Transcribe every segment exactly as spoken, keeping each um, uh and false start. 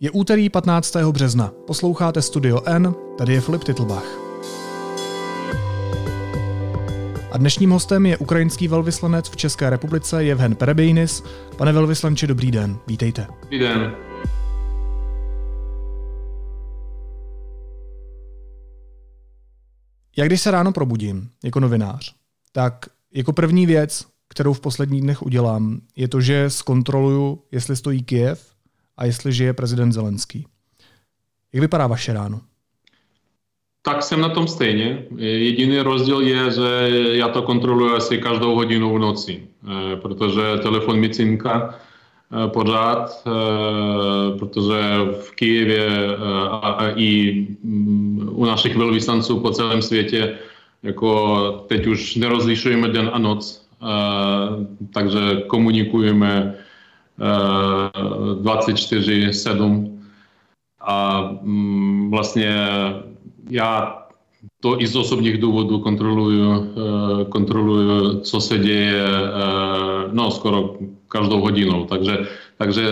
Je úterý patnáctého března. Posloucháte Studio N, tady je Filip Tytlbach. A dnešním hostem je ukrajinský velvyslanec v České republice Jevhen Perebejnis. Pane velvyslanče, dobrý den, vítejte. Dobrý den. Já když se ráno probudím jako novinář, tak jako první věc, kterou v posledních dnech udělám, je to, že zkontroluju, jestli stojí Kyjev a jestli žije prezident Zelenský. Jak vypadá vaše ráno? Tak jsem na tom stejně. Jediný rozdíl je, že já to kontroluji asi každou hodinu v noci, protože telefon mi cinká pořád, protože v Kyjevě a i u našich velvyslanců po celém světě jako teď už nerozlišujeme den a noc, takže komunikujeme dvacet čtyři sedm a vlastně já to i z osobních důvodů kontroluju, kontroluju, co se děje, no skoro každou hodinou. Takže, takže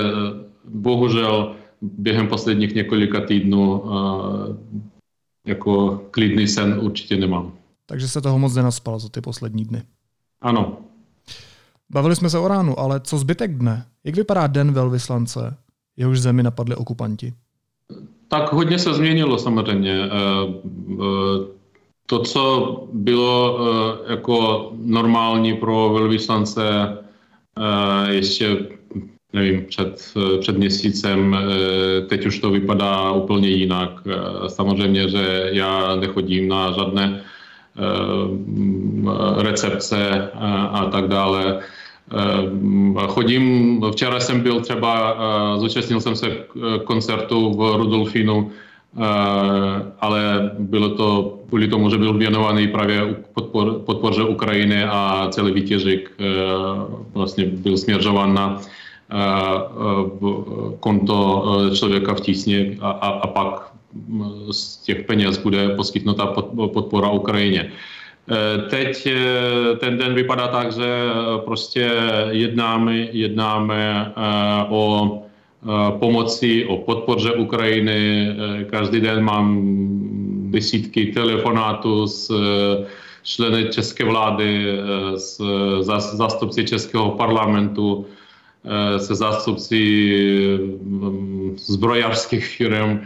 bohužel během posledních několika týdnů jako klidný sen určitě nemám. Takže se toho moc nenaspal za ty poslední dny. Ano. Bavili jsme se o ránu, ale co zbytek dne? Jak vypadá den velvyslance, jehož zemi napadli okupanti? Tak hodně se změnilo samozřejmě. To, co bylo jako normální pro velvyslance ještě, nevím, před, před měsícem, teď už to vypadá úplně jinak. Samozřejmě, že já nechodím na žádné recepce a tak dále. Chodím, včera jsem byl třeba, zúčastnil jsem se koncertu v Rudolfínu, ale bylo to kvůli tomu, že byl věnovaný právě podpor, podporže Ukrajiny a celý výtěžek vlastně byl směřován na konto člověka v tísni a, a, a pak z těch peněz bude poskytnuta podpora Ukrajině. Teď ten den vypadá tak, že prostě jednáme, jednáme o pomoci, o podpoře Ukrajiny. Každý den mám desítky telefonátů s členy české vlády, s zástupci českého parlamentu, se zástupci zbrojařských firm,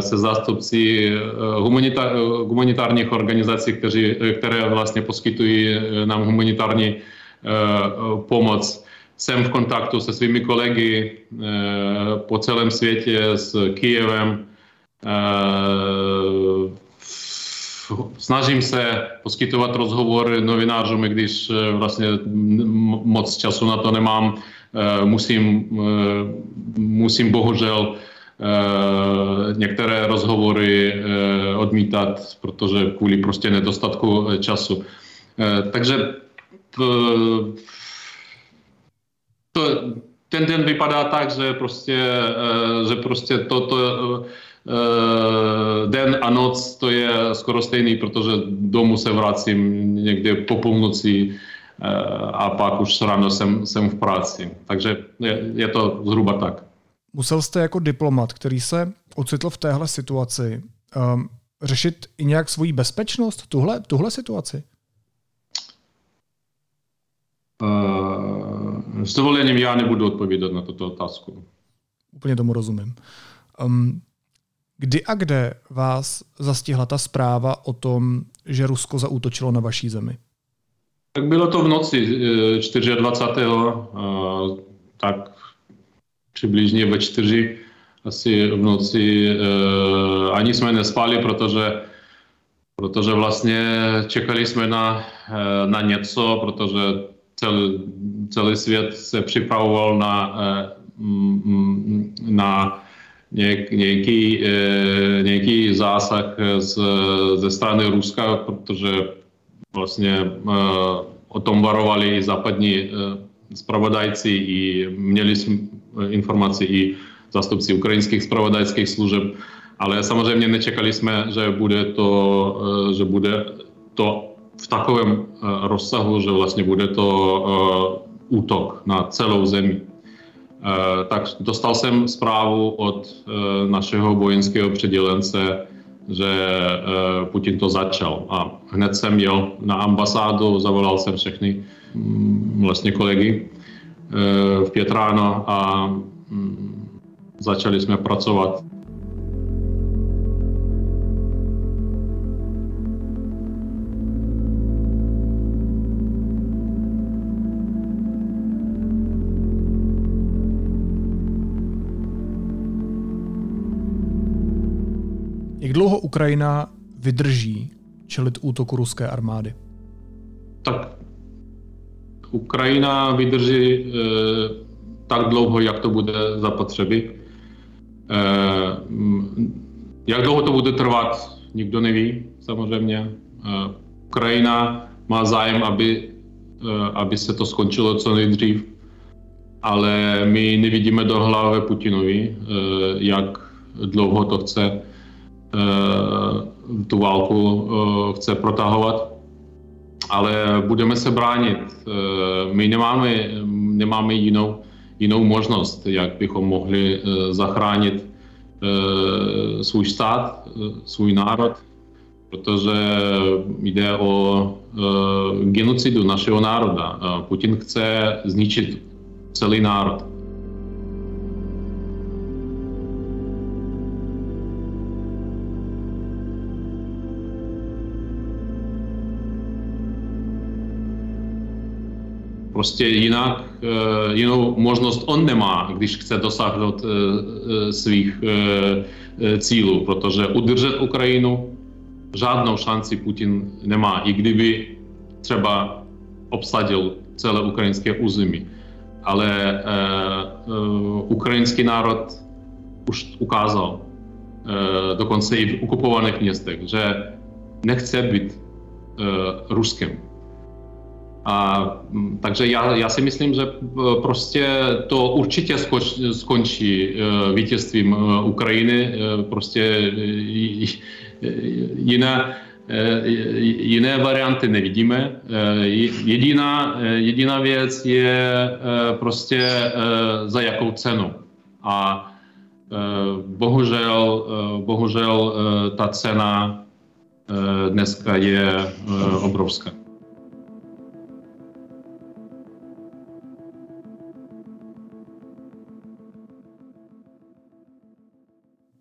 se zástupci humanitá, humanitárních organizací, kteří, které vlastně poskytují nám humanitární uh, pomoc. Jsem v kontaktu se svými kolegy uh, po celém světě, s Kyjevem. Uh, snažím se poskytovat rozhovory novinářům, když vlastně moc času na to nemám. Uh, musím, uh, musím bohužel Uh, některé rozhovory uh, odmítat, protože kvůli prostě nedostatku času. Uh, takže to, to, ten den vypadá tak, že prostě, uh, že prostě toto uh, den a noc to je skoro stejný, protože domů se vracím někde po půlnoci uh, a pak už ráno jsem, jsem v práci. Takže je, je to zhruba tak. Musel jste jako diplomat, který se ocitl v téhle situaci, um, řešit i nějak svoji bezpečnost, tuhle, tuhle situaci? Uh, s dovolením já nebudu odpovídat na tuto otázku. Úplně tomu rozumím. Um, kdy a kde vás zastihla ta zpráva o tom, že Rusko zaútočilo na vaší zemi? Tak bylo to v noci dvacátého čtvrtého. Uh, tak přibližně ve čtyři asi v noci e, ani jsme nespali, protože, protože vlastně čekali jsme na, e, na něco, protože celý, celý svět se připravoval na, e, na něk, nějaký, e, nějaký zásah z, ze strany Ruska, protože vlastně e, o tom varovali i západní e, zpravodajci i měli jsme informaci i zástupci ukrajinských zpravodajských služeb, ale samozřejmě nečekali jsme, že bude to, že bude to v takovém rozsahu, že vlastně bude to útok na celou zemi. tak dostal jsem zprávu od našeho vojenského předělence, že Putin to začal. A hned jsem jel na ambasádu, zavolal jsem všechny vlastně kolegy v pět ráno a začali jsme pracovat. Jak dlouho Ukrajina vydrží čelit útoku ruské armády? Tak Ukrajina vydrží e, tak dlouho, jak to bude zapotřebí. E, jak dlouho to bude trvat, nikdo neví, samozřejmě. E, Ukrajina má zájem, aby, e, aby se to skončilo co nejdřív, ale my nevidíme do hlavy Putinovi, e, jak dlouho to chce tu válku chce protahovat, ale budeme se bránit. My nemáme, nemáme jinou, jinou možnost, jak bychom mohli zachránit svůj stát, svůj národ, protože jde o genocidu našeho národa. Putin chce zničit celý národ. Prostě jinak, jinou možnost on nemá, když chce dosáhnout svých cílů, protože udržet Ukrajinu žádnou šanci Putin nemá, i kdyby třeba obsadil celé ukrajinské území. Ale ukrajinský národ už ukázal, dokonce i v okupovaných městech, že nechce být ruským. A, takže já, já si myslím, že prostě to určitě skoč, skončí vítězstvím Ukrajiny, prostě jiné, jiné varianty nevidíme. Jediná, jediná věc je prostě za jakou cenu. A bohužel, bohužel ta cena dneska je obrovská.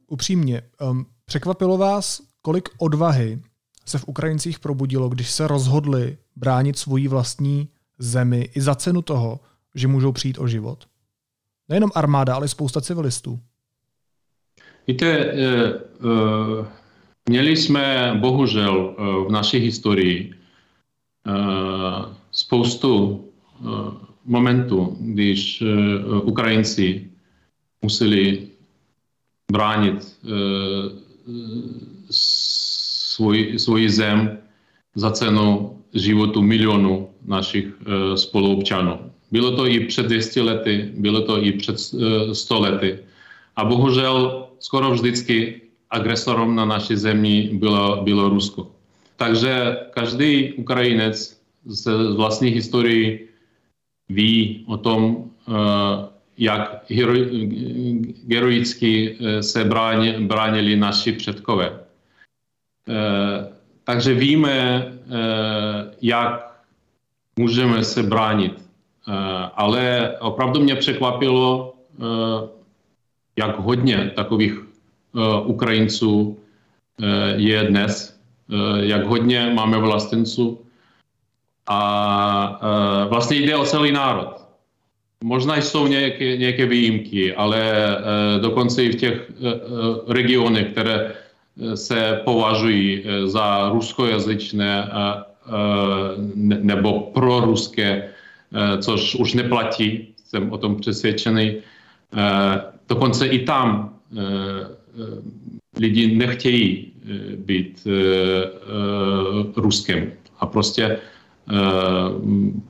Upřímně, um, překvapilo vás, kolik odvahy se v Ukrajincích probudilo, když se rozhodli bránit svoji vlastní zemi i za cenu toho, že můžou přijít o život? Nejenom armáda, ale spousta civilistů. Víte, měli jsme bohužel v naší historii spoustu momentů, když Ukrajinci museli bránit e, svoj, svoji zem za cenu životu milionů našich e, spoluobčanů. Bylo to i před dvě stě lety, bylo to i před e, sto lety. A bohužel skoro vždycky agresorom na naší zemi bylo, bylo Rusko. Takže každý Ukrajinec z vlastní historii ví o tom, e, jak heroicky se bránili naši předkové. E, takže víme, e, jak můžeme se bránit. E, ale opravdu mě překvapilo, e, jak hodně takových e, Ukrajinců e, je dnes, e, jak hodně máme vlastenců. A e, vlastně jde o celý národ. Možná jsou nějaké, nějaké výjimky, ale e, dokonce i v těch e, regionech, které se považují za ruskojazyčné e, nebo proruské, e, což už neplatí, jsem o tom přesvědčený. E, dokonce i tam e, lidi nechtějí být e, e, ruským a prostě e,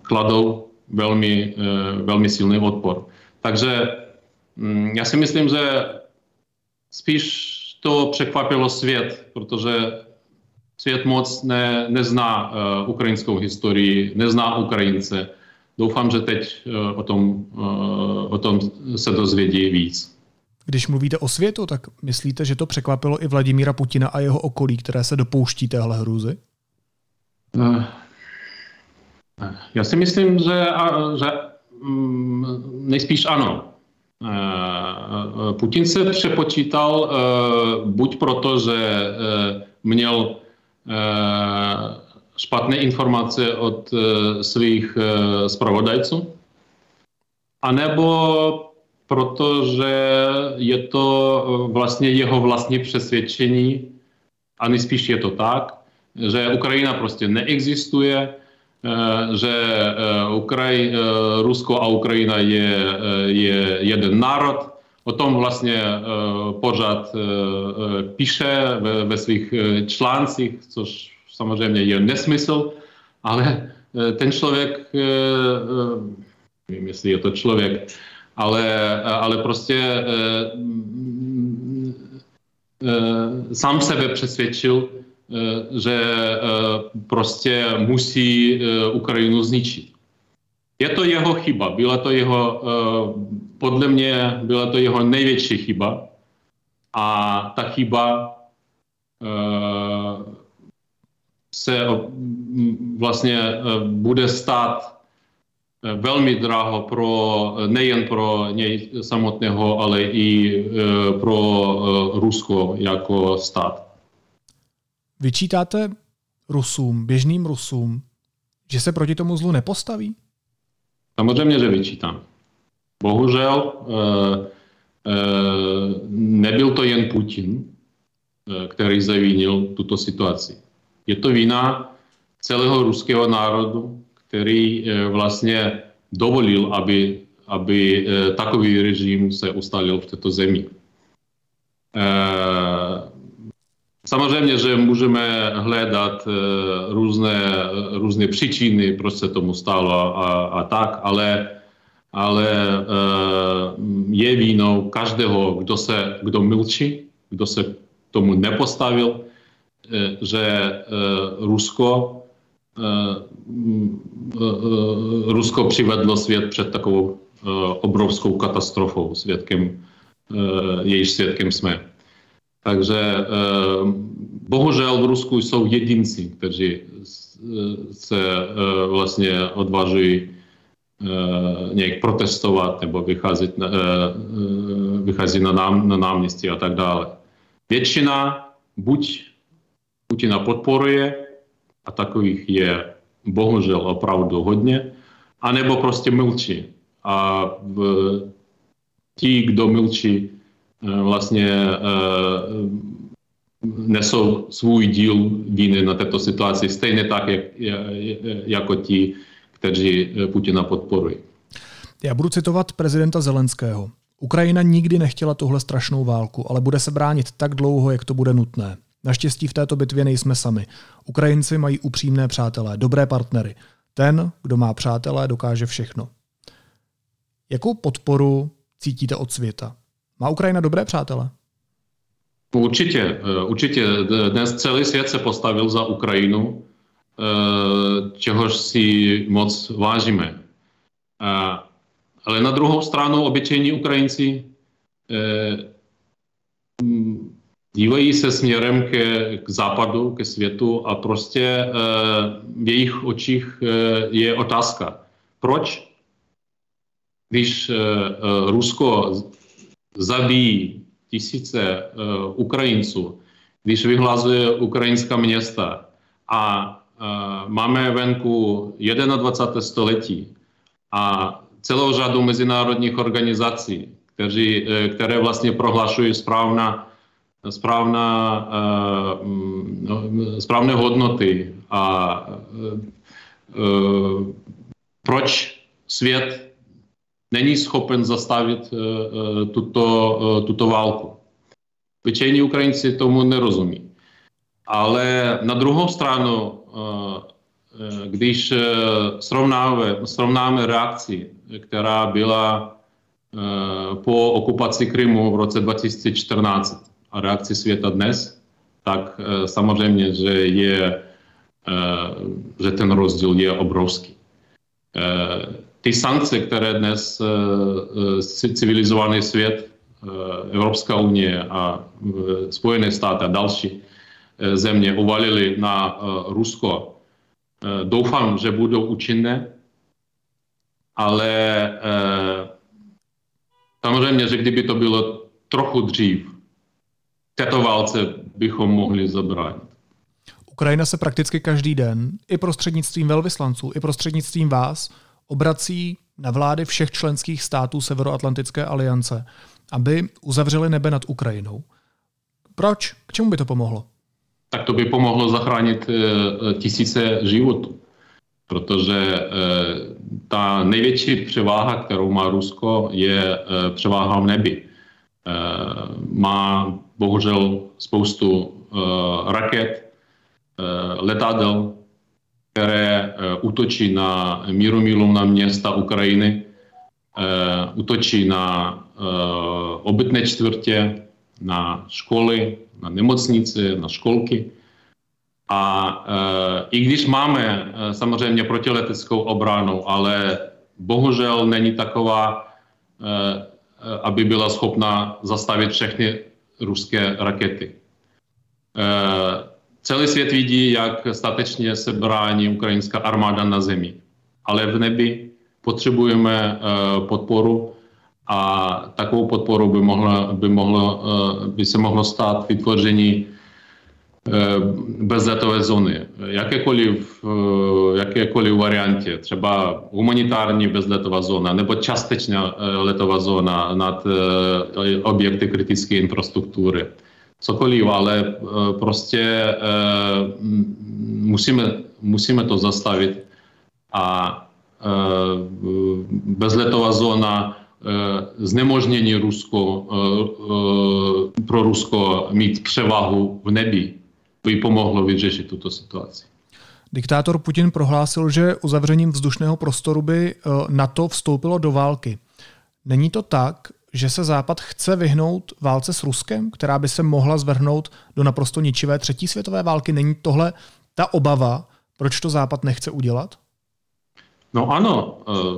kladou velmi, velmi silný odpor. Takže já si myslím, že spíš to překvapilo svět, protože svět moc ne, nezná ukrajinskou historii, nezná Ukrajince, doufám, že teď o tom, o tom se dozvědí víc. Když mluvíte o světu, tak myslíte, že to překvapilo i Vladimíra Putina a jeho okolí, které se dopouští téhle hrůzy? Já si myslím, že, že nejspíš ano. Putin se přepočítal buď proto, že měl špatné informace od svých zpravodajců, anebo protože je to vlastně jeho vlastní přesvědčení, a nejspíš je to tak, že Ukrajina prostě neexistuje, že Ukraj, Rusko a Ukrajina je, je jeden národ. O tom vlastně pořád píše ve, ve svých článcích, což samozřejmě je nesmysl, ale ten člověk, nevím, jestli je to člověk, ale, ale prostě sám sebe přesvědčil, že prostě musí Ukrajinu zničit. Je to jeho chyba, byla to jeho, podle mě, byla to jeho největší chyba a ta chyba se vlastně bude stát velmi draho pro, nejen pro něj samotného, ale i pro Rusko jako stát. Vyčítáte Rusům, běžným Rusům, že se proti tomu zlu nepostaví? Samozřejmě, že vyčítám. Bohužel nebyl to jen Putin, který zavinil tuto situaci. Je to vina celého ruského národu, který vlastně dovolil, aby, aby takový režim se ustalil v této zemi. Samozřejmě, že můžeme hledat různé, různé příčiny, proč se tomu stalo a, a tak, ale, ale je vinou každého, kdo, se, kdo mlčí, kdo se tomu nepostavil, že Rusko, Rusko přivedlo svět před takovou obrovskou katastrofou, svědkem, jejíž svědkem jsme. Takže bohužel v Rusku jsou jedinci, kteří se vlastně odvážují nějak protestovat nebo vycházet na, vychází na, nám, na náměstí a tak dále. Většina buď Putina podporuje, a takových je bohužel opravdu hodně, anebo prostě mlčí. A v, ti, kdo mlčí, vlastně e, nesou svůj díl viny na této situaci, stejně tak, jak, jako ti, kteří Putina podporují. Já budu citovat prezidenta Zelenského. Ukrajina nikdy nechtěla tuhle strašnou válku, ale bude se bránit tak dlouho, jak to bude nutné. Naštěstí v této bitvě nejsme sami. Ukrajinci mají upřímné přátelé, dobré partnery. Ten, kdo má přátelé, dokáže všechno. Jakou podporu cítíte od světa? Má Ukrajina dobré přátelé? Určitě, určitě. Dnes celý svět se postavil za Ukrajinu, čehož si moc vážíme. Ale na druhou stranu obyčejní Ukrajinci dívají se směrem ke, k západu, ke světu a prostě v jejich očích je otázka. Proč? Když Rusko zabíjí tisíce uh, Ukrajinců, když vyhlazuje ukrajinská města a uh, máme venku dvacátého prvního století a celou řadu mezinárodních organizací, kteří, které vlastně prohlašují správná, správná, uh, správné hodnoty a uh, uh, proč svět není schopen zastavit uh, tuto, uh, tuto válku. Obyčejní Ukrajinci tomu nerozumí. Ale na druhou stranu, uh, když uh, srovnáme, srovnáme reakci, která byla uh, po okupaci Krymu v roce dva tisíce čtrnáct a reakci světa dnes, tak uh, samozřejmě, že, je, uh, že ten rozdíl je obrovský. Ty sankce, které dnes civilizovaný svět, Evropská unie a Spojené státy a další země uvalily na Rusko, doufám, že budou účinné, ale samozřejmě, že kdyby to bylo trochu dřív, této válce bychom mohli zabránit. Ukrajina se prakticky každý den, i prostřednictvím velvyslanců, i prostřednictvím vás, obrací na vlády všech členských států Severoatlantické aliance, aby uzavřeli nebe nad Ukrajinou. Proč? K čemu by to pomohlo? Tak to by pomohlo zachránit tisíce životů, protože ta největší převáha, kterou má Rusko, je převáha v nebi. Má bohužel spoustu raket, letadel, které útočí na mírumilovná města Ukrajiny, útočí na obytné čtvrtě, na školy, na nemocnice, na školky. A i když máme samozřejmě protileteckou obranu, ale bohužel není taková, aby byla schopna zastavit všechny ruské rakety. Celý svět vidí, jak statečně se brání ukrajinská armáda na zemi. Ale v nebi potřebujeme podporu a takovou podporu by, mohlo, by, mohlo, by se mohlo stát vytvoření bezletové zóny. Jakékoliv, jakékoliv variantě, třeba humanitární bezletová zóna nebo částečná letová zóna nad objekty kritické infrastruktury. Cokoliv, ale prostě musíme, musíme to zastavit a bezletová zóna znemožnění Rusko, pro Rusko mít převahu v nebi by pomohlo vyřešit tuto situaci. Diktátor Putin prohlásil, že uzavřením vzdušného prostoru by NATO vstoupilo do války. Není to tak, že se Západ chce vyhnout válce s Ruskem, která by se mohla zvrhnout do naprosto ničivé třetí světové války? Není tohle ta obava, proč to Západ nechce udělat? No ano,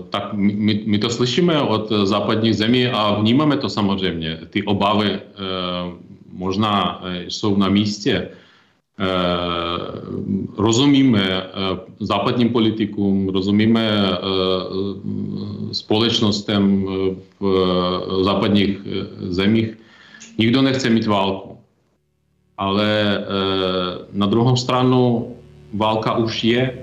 tak my, my to slyšíme od západních zemí a vnímáme to samozřejmě. Ty obavy možná jsou na místě. Rozumíme západním politikům, rozumíme společnostem v západních zemích. Nikdo nechce mít válku. Ale na druhou stranu válka už je.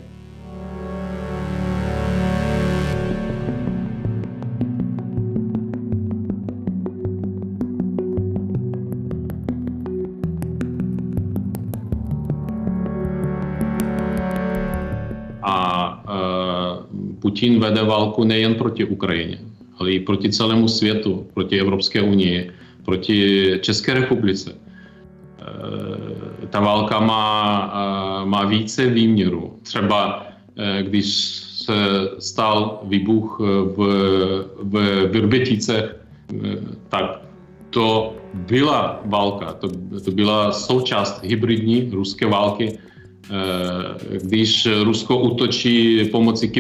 Putin vede válku nejen proti Ukrajině, ale i proti celému světu, proti Evropské unii, proti České republice. Ta válka má, má více výměrů. Třeba když se stal výbuch v, v Vrběticech, tak to byla válka, to, to byla součást hybridní ruské války. Když Rusko útočí pomocí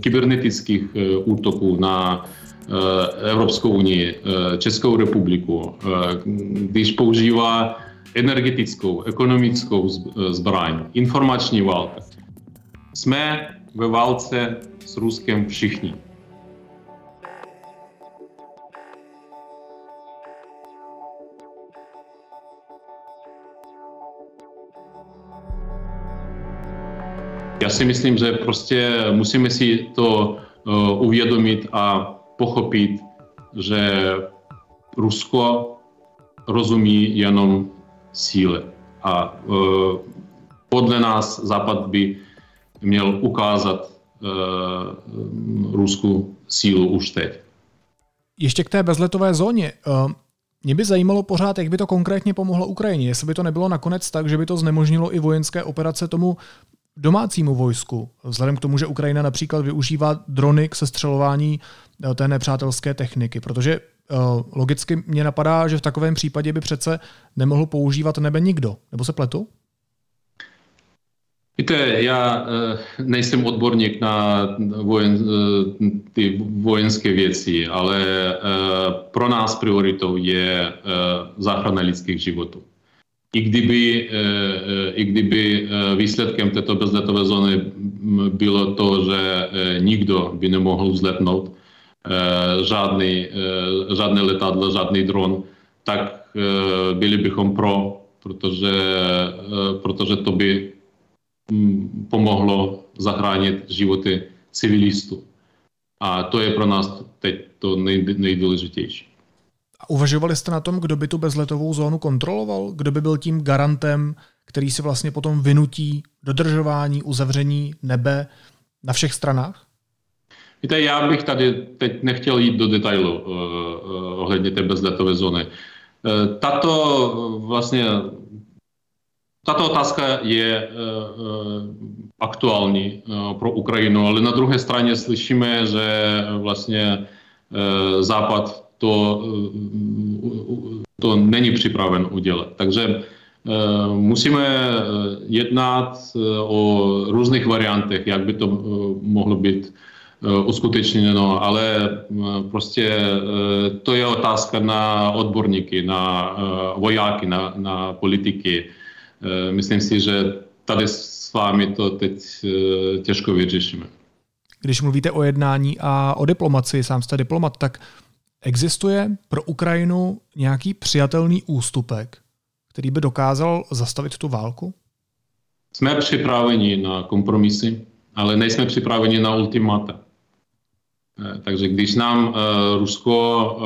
kybernetických útoků na Evropskou unii, Českou republiku, když používá energetickou, ekonomickou zbraň, informační válka. Jsme ve válce s Ruskem všichni. Já si myslím, že prostě musíme si to uh, uvědomit a pochopit, že Rusko rozumí jenom síle. A uh, podle nás Západ by měl ukázat uh, ruskou sílu už teď. Ještě k té bezletové zóně. Uh... Mě by zajímalo pořád, jak by to konkrétně pomohlo Ukrajině, jestli by to nebylo nakonec tak, že by to znemožnilo i vojenské operace tomu domácímu vojsku, vzhledem k tomu, že Ukrajina například využívá drony k sestřelování té nepřátelské techniky, protože logicky mě napadá, že v takovém případě by přece nemohl používat nebe nikdo, nebo se pletu? Víte, já nejsem odborník na vojen, ty vojenské věci, ale pro nás prioritou je záchrana lidských životů. I kdyby, i kdyby výsledkem této bezletové zóny bylo to, že nikdo by nemohl vzletnout, žádný, žádné letadlo, žádný dron, tak byli bychom pro, protože, protože to by pomohlo zachránit životy civilistů. A to je pro nás teď to nejdůležitější. A uvažovali jste na tom, kdo by tu bezletovou zónu kontroloval? Kdo by byl tím garantem, který si vlastně potom vynutí dodržování, uzavření nebe na všech stranách? Víte, já bych tady teď nechtěl jít do detailu uh, uh, ohledně té bezletové zóny. Uh, tato vlastně... Tato otázka je aktuální pro Ukrajinu, ale na druhé straně slyšíme, že vlastně Západ to, to není připraven udělat. Takže musíme jednat o různých variantech, jak by to mohlo být uskutečněno, ale prostě to je otázka na odborníky, na vojáky, na, na politiky. Myslím si, že tady s vámi to teď těžko vyřešíme. Když mluvíte o jednání a o diplomacii, sám jste diplomat, tak existuje pro Ukrajinu nějaký přijatelný ústupek, který by dokázal zastavit tu válku? Jsme připraveni na kompromisy, ale nejsme připraveni na ultimáta. Takže když nám Rusko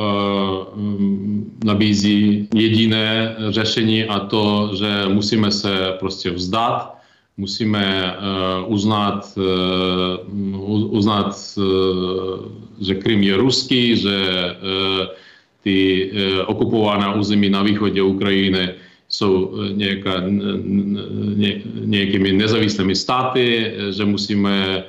nabízí jediné řešení a to, že musíme se prostě vzdát, musíme uznat, uznat, že Krym je ruský, že ty okupovaná území na východě Ukrajiny jsou nějaká, ně, nějakými nezávislými státy, že musíme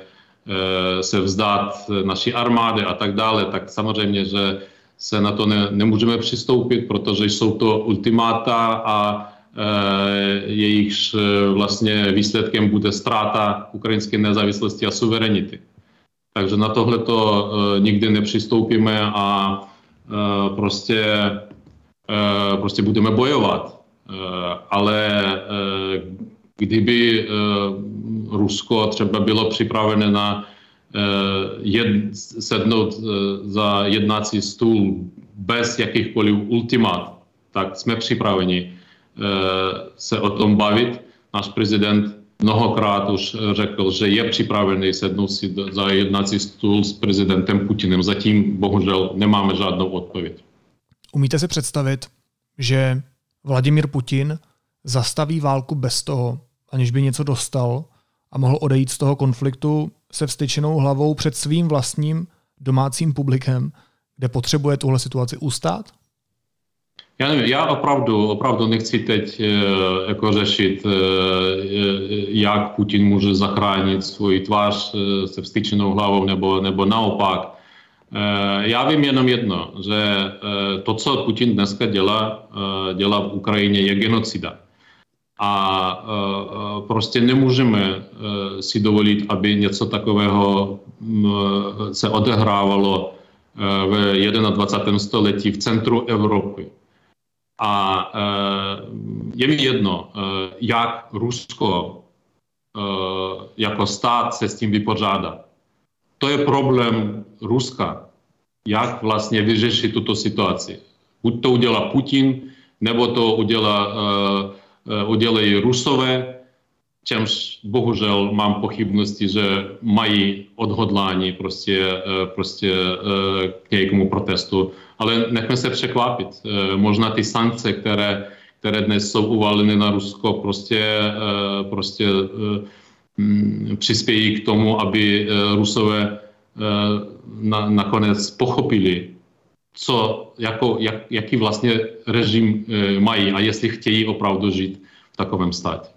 se vzdát naší armády a tak dále, tak samozřejmě, že se na to ne, nemůžeme přistoupit, protože jsou to ultimáta a e, jejich vlastně výsledkem bude ztráta ukrajinské nezávislosti a suverenity. Takže na tohle to e, nikdy nepřistoupíme a e, prostě, e, prostě budeme bojovat. E, ale e, Kdyby Rusko třeba bylo připravené na jed, sednout za jednací stůl bez jakýchkoliv ultimát, tak jsme připraveni se o tom bavit. Náš prezident mnohokrát už řekl, že je připravený sednout si za jednací stůl s prezidentem Putinem. Zatím bohužel nemáme žádnou odpověď. Umíte si představit, že Vladimír Putin zastaví válku bez toho, aniž by něco dostal a mohl odejít z toho konfliktu se vztyčenou hlavou před svým vlastním domácím publikem, kde potřebuje tuhle situaci ustát? Já nevím, já opravdu, opravdu nechci teď jako řešit, jak Putin může zachránit svoji tvář se vztyčenou hlavou nebo, nebo naopak. Já vím jenom jedno, že to, co Putin dneska dělá, dělá v Ukrajině, je genocida. A prostě nemůžeme si dovolit, aby něco takového se odehrávalo v dvacátém prvním století v centru Evropy. A je mi jedno, jak Rusko jako stát se s tím vypořádá. To je problém Ruska, jak vlastně vyřešit tuto situaci. Buď to udělá Putin, nebo to udělá, uh, udělají Rusové, čemž bohužel mám pochybnosti, že mají odhodlání prostě, prostě uh, k nějakému protestu. Ale nechme se překvapit. Uh, možná ty sankce, které, které dnes jsou uvaleny na Rusko, prostě, uh, prostě uh, přispějí k tomu, aby Rusové na, nakonec pochopili, co, jako, jak, jaký vlastně režim mají a jestli chtějí opravdu žít v takovém státě.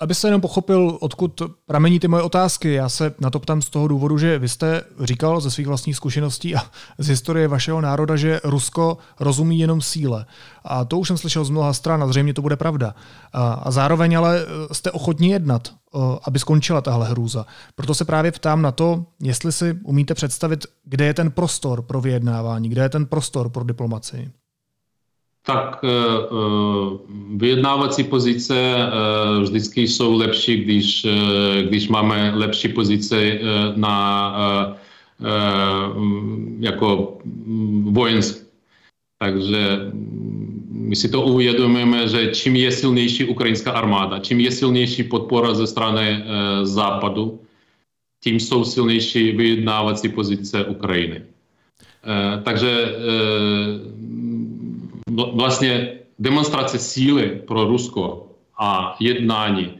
Aby se jenom pochopil, odkud pramení ty moje otázky, já se na to ptám z toho důvodu, že vy jste říkal ze svých vlastních zkušeností a z historie vašeho národa, že Rusko rozumí jenom síle. A to už jsem slyšel z mnoha stran a zřejmě to bude pravda. A zároveň ale jste ochotní jednat, aby skončila tahle hrůza. Proto se právě ptám na to, jestli si umíte představit, kde je ten prostor pro vyjednávání, kde je ten prostor pro diplomacii. Tak vyjednávací pozice vždycky jsou lepší, když, když máme lepší pozice na jako vojenské. Takže my si to uvědomujeme, že čím je silnější ukrajinská armáda, čím je silnější podpora ze strany západu, tím jsou silnější vyjednávací pozice Ukrajiny. Takže vlastně demonstrace síly pro Rusko a jednání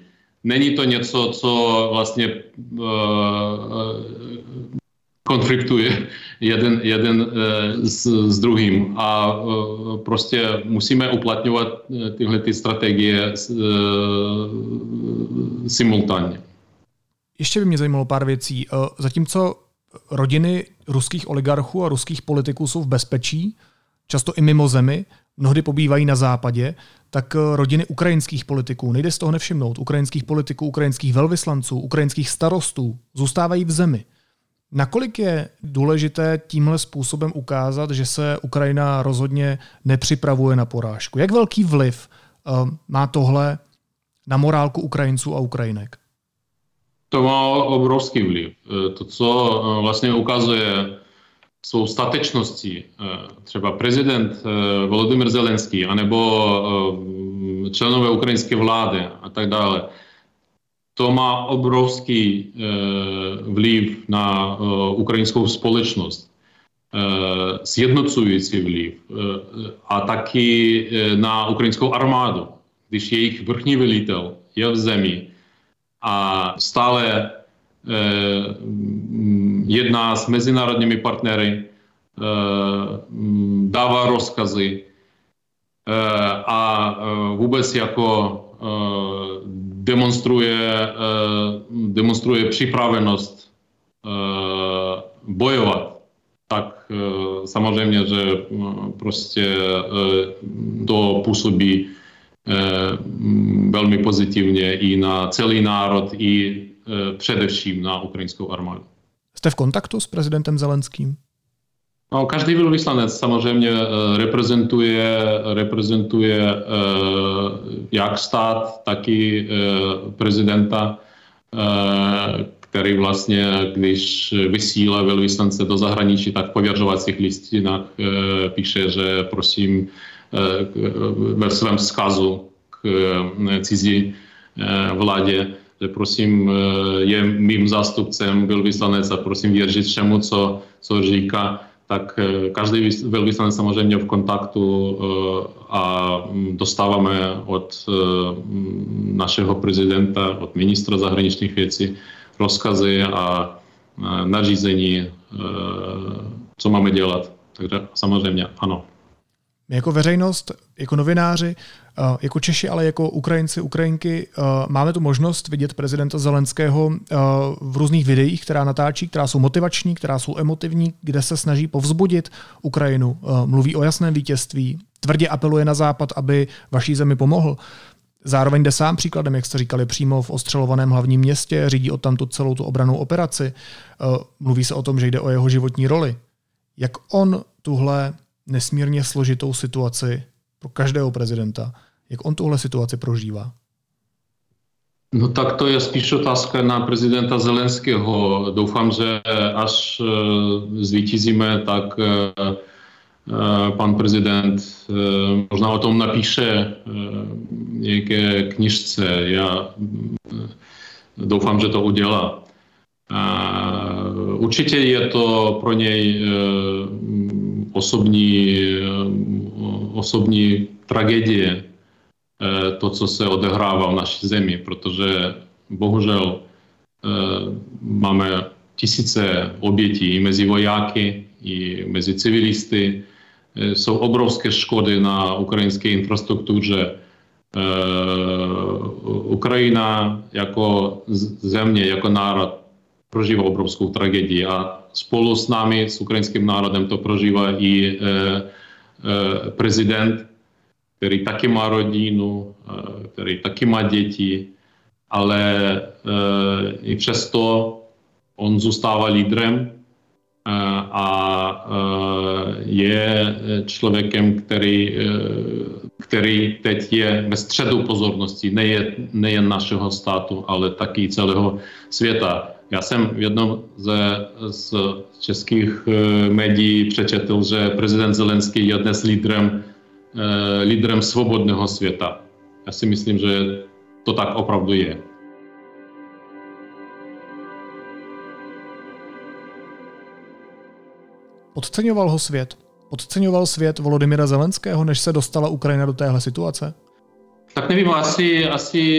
není to něco, co vlastně e, konfliktuje jeden, jeden e, s, s druhým. A e, prostě musíme uplatňovat tyhle ty strategie e, simultánně. Ještě by mě zajímalo pár věcí. Zatímco rodiny ruských oligarchů a ruských politiků jsou v bezpečí, často i mimo zemi, mnohdy pobývají na západě, tak rodiny ukrajinských politiků, nejde z toho nevšimnout, ukrajinských politiků, ukrajinských velvyslanců, ukrajinských starostů zůstávají v zemi. Nakolik je důležité tímhle způsobem ukázat, že se Ukrajina rozhodně nepřipravuje na porážku? Jak velký vliv má tohle na morálku Ukrajinců a Ukrajinek? To má obrovský vliv. To, co vlastně ukazuje svou statečností třeba prezident Volodymyr Zelenský anebo členové ukrajinské vlády a tak dále, to má obrovský vliv na ukrajinskou společnost, sjednocující vliv a taky na ukrajinskou armádu, když jejich vrchní velitel je v zemi a stále jedná s mezinárodními partnery, dává rozkazy a vůbec jako demonstruje, demonstruje připravenost bojovat. Tak samozřejmě, že prostě to působí velmi pozitivně i na celý národ, i především na ukrajinskou armádu. Jste v kontaktu s prezidentem Zelenským? No, každý velvyslanec samozřejmě reprezentuje, reprezentuje jak stát, tak i prezidenta, který vlastně, když vysílá velvyslance do zahraničí, tak v pověřovacích listinách píše, že prosím ve svém vzkazu k cizí vládě, že prosím, je mým zástupcem velvyslanec a prosím věřit všemu, co, co říká, tak každý velvyslanec samozřejmě v kontaktu a dostáváme od našeho prezidenta, od ministra zahraničních věcí rozkazy a nařízení, co máme dělat. Takže samozřejmě ano. Jako veřejnost, jako novináři, jako Češi, ale jako Ukrajinci, Ukrajinky, máme tu možnost vidět prezidenta Zelenského v různých videích, která natáčí, která jsou motivační, která jsou emotivní, kde se snaží povzbudit Ukrajinu. Mluví o jasném vítězství, tvrdě apeluje na Západ, aby vaší zemi pomohl. Zároveň jde sám příkladem, jak jste říkali, přímo v ostřelovaném hlavním městě, řídí odtamtud celou tu obrannou operaci. Mluví se o tom, že jde o jeho životní roli. Jak on tuhle nesmírně složitou situaci pro každého prezidenta, jak on tuhle situaci prožívá? No tak to je spíš otázka na prezidenta Zelenského. Doufám, že až zvítězíme, tak pan prezident možná o tom napíše nějaké knižce. Já doufám, že to udělá. Určitě je to pro něj osobní, osobní tragédie, to, co se odehrává v naší zemi, protože bohužel máme tisíce obětí i mezi vojáky, i mezi civilisty. Jsou obrovské škody na ukrajinské infrastruktuře, Ukrajina jako země, jako národ prožívá obrovskou tragédii a spolu s námi, s ukrajinským národem to prožívá i prezident, který taky má rodinu, který taky má děti, ale i přesto on zůstává lídrem a je člověkem, který, který teď je ve středu pozornosti, nejen, nejen našeho státu, ale taky celého světa. Já jsem v jednom ze, z českých médií přečetl, že prezident Zelenský je dnes lídrem, lídrem svobodného světa. Já si myslím, že to tak opravdu je. Podceňoval ho svět? Podceňoval svět Volodymyra Zelenského, než se dostala Ukrajina do téhle situace? Tak nevím, asi, asi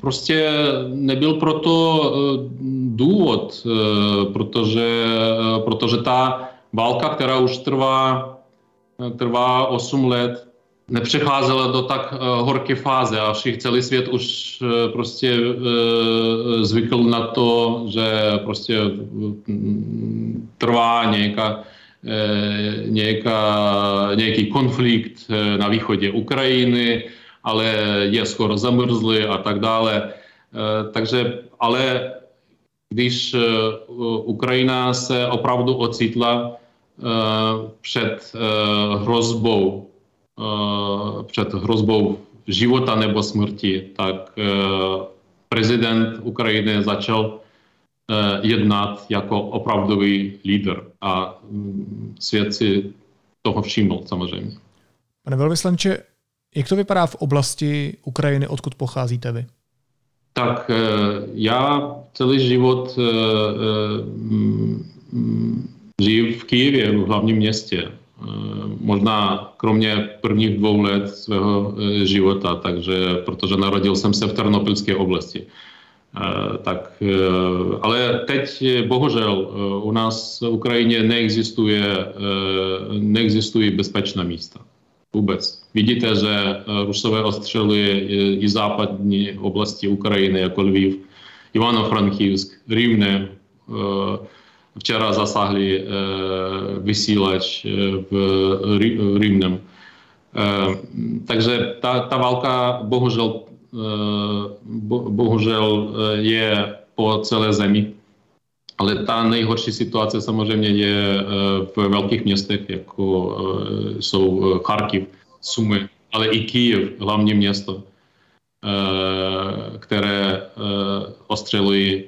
prostě nebyl proto důvod, protože, protože ta válka, která už trvá, trvá osm let, nepřecházela do tak horké fáze a všich celý svět už prostě zvykl na to, že prostě trvá nějaká, nějaká, nějaký konflikt na východě Ukrajiny, ale je skoro zamrzlý a tak dále. Takže, ale když Ukrajina se opravdu ocitla před hrozbou, před hrozbou života nebo smrti, tak prezident Ukrajiny začal jednat jako opravdový lídr a svět si toho všiml samozřejmě. Pane velvyslanče, jak to vypadá v oblasti Ukrajiny, odkud pocházíte vy? Tak já celý život žiju v Kyjevě, v hlavním městě. Možná kromě prvních dvou let svého života, takže, protože narodil jsem se v Ternopilské oblasti. Tak, ale teď bohužel u nás v Ukrajině neexistuje, neexistují bezpečná místa. Vůbec. Vidíte, že Rusové ostřelují i západní oblasti Ukrajiny, jako Lviv, Ivano-Frankivsk, Rivne. Včera zasáhli vysílač v Rivnem. Takže ta, ta válka bohužel, bohužel je po celé zemi. Ale ta nejhorší situace samozřejmě je v velkých městech, jako jsou Charkiv, Sumy, ale i Kyjev, hlavní město, které ostřelují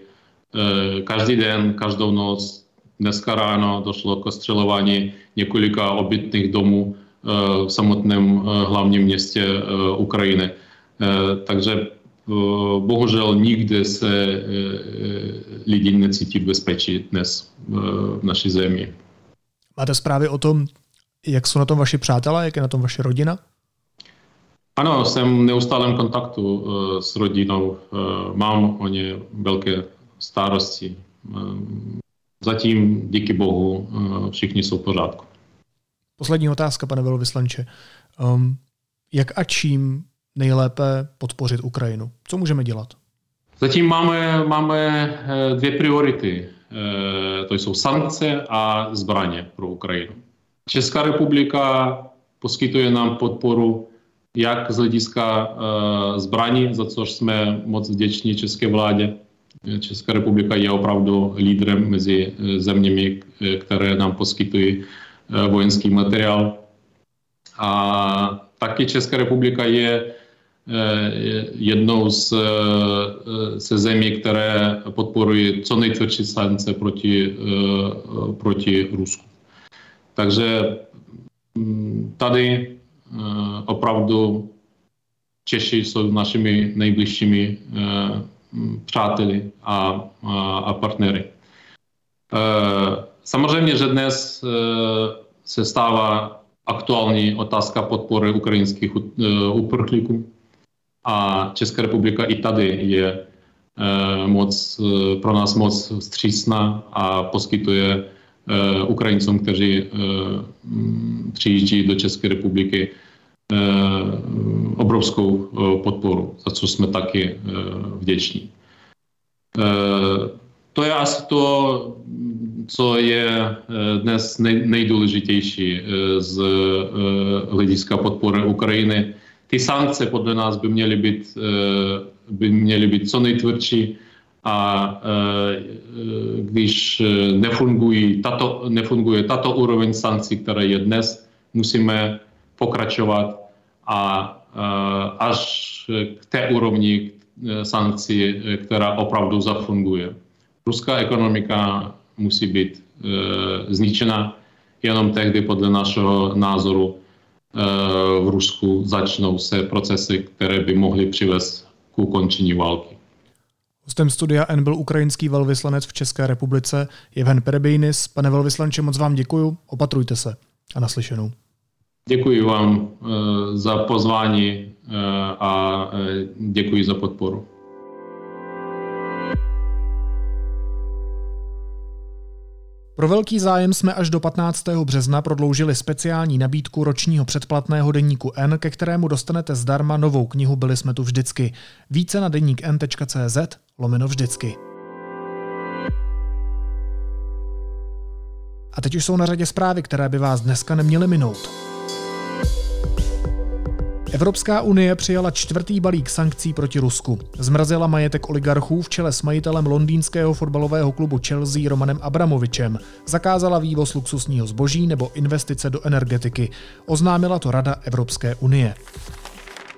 každý den, každou noc. Dneska ráno došlo k ostřelování několika obytných domů v samotném hlavním městě Ukrajiny. Takže bohužel nikde se lidi necítí v bezpečí dnes v naší zemi. Máte zprávy o tom, jak jsou na tom vaši přátelé, jak je na tom vaše rodina? Ano, jsem v neustálém kontaktu s rodinou. Mám o ně velké starosti. Zatím, díky bohu, všichni jsou v pořádku. Poslední otázka, pane velvyslanče. Jak a čím nejlépe podpořit Ukrajinu? Co můžeme dělat? Zatím máme, máme dvě priority. To jsou sankce a zbraně pro Ukrajinu. Česká republika poskytuje nám podporu jak z hlediska zbraní, za což jsme moc vděční české vládě. Česká republika je opravdu lídrem mezi zeměmi, které nám poskytují vojenský materiál. A taky Česká republika je jednou z, ze zemí, které podporují co nejtvrdší sankce proti, proti Rusku. Takže tady opravdu Češi jsou našimi nejbližšími přáteli a, a, a partnery. Samozřejmě, že dnes se stává aktuální otázka podpory ukrajinských uprchlíků. A Česká republika i tady je moc, pro nás moc vstřícná a poskytuje Ukrajincům, kteří přijíždí do České republiky, obrovskou podporu, za co jsme taky vděční. To je asi to, co je dnes nejdůležitější z hlediska podpory Ukrajiny. Ty sankce podle nás by měly být, by měly být co nejtvrdší, a když nefunguje tato, nefunguje tato úroveň sankcí, která je dnes, musíme pokračovat a až k té úrovni sankcí, která opravdu zafunguje. Ruská ekonomika musí být e, zničena, jenom tehdy podle našeho názoru e, v Rusku začnou se procesy, které by mohly přivést k ukončení války. Hostem studia N byl ukrajinský velvyslanec v České republice Jevhen Perebejnis. Pane velvyslanče, moc vám děkuju, opatrujte se a naslyšenou. Děkuji vám e, za pozvání e, a e, děkuji za podporu. Pro velký zájem jsme až do patnáctého března prodloužili speciální nabídku ročního předplatného deníku N, ke kterému dostanete zdarma novou knihu Byli jsme tu vždycky. Více na deníkn.cz lomeno vždycky. A teď už jsou na řadě zprávy, které by vás dneska neměly minout. Evropská unie přijala čtvrtý balík sankcí proti Rusku. Zmrazila majetek oligarchů v čele s majitelem londýnského fotbalového klubu Chelsea Romanem Abramovičem. Zakázala vývoz luxusního zboží nebo investice do energetiky. Oznámila to Rada Evropské unie.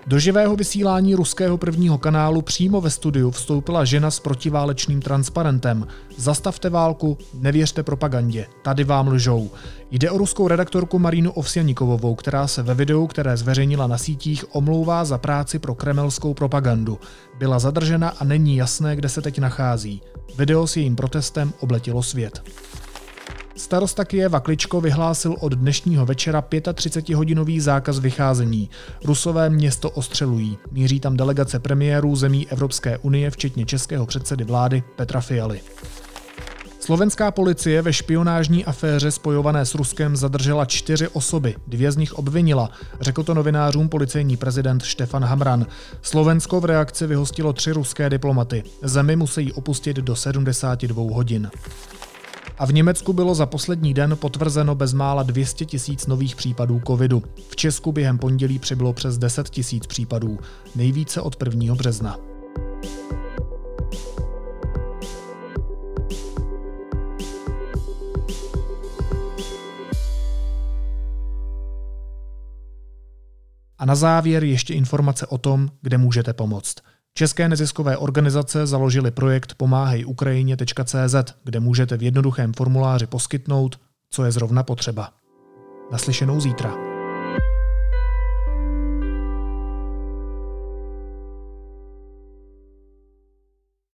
Do živého vysílání ruského prvního kanálu přímo ve studiu vstoupila žena s protiválečným transparentem. Zastavte válku, nevěřte propagandě, tady vám lžou. Jde o ruskou redaktorku Marinu Ovsianikovovou, která se ve videu, které zveřejnila na sítích, omlouvá za práci pro kremelskou propagandu. Byla zadržena a není jasné, kde se teď nachází. Video s jejím protestem obletilo svět. Starosta Kyjeva Kličko vyhlásil od dnešního večera třicetipětihodinový zákaz vycházení. Rusové město ostřelují. Míří tam delegace premiérů zemí Evropské unie, včetně českého předsedy vlády Petra Fialy. Slovenská policie ve špionážní aféře spojované s Ruskem zadržela čtyři osoby, dvě z nich obvinila, řekl to novinářům policejní prezident Štefan Hamran. Slovensko v reakci vyhostilo tři ruské diplomaty. Zemi musí opustit do sedmdesáti dvou hodin. A v Německu bylo za poslední den potvrzeno bezmála dvě stě tisíc nových případů covidu. V Česku během pondělí přibylo přes deset tisíc případů, nejvíce od prvního března. A na závěr ještě informace o tom, kde můžete pomoct. České neziskové organizace založily projekt pomáhej ukrajině tečka cé zet, kde můžete v jednoduchém formuláři poskytnout, co je zrovna potřeba. Naslyšenou zítra.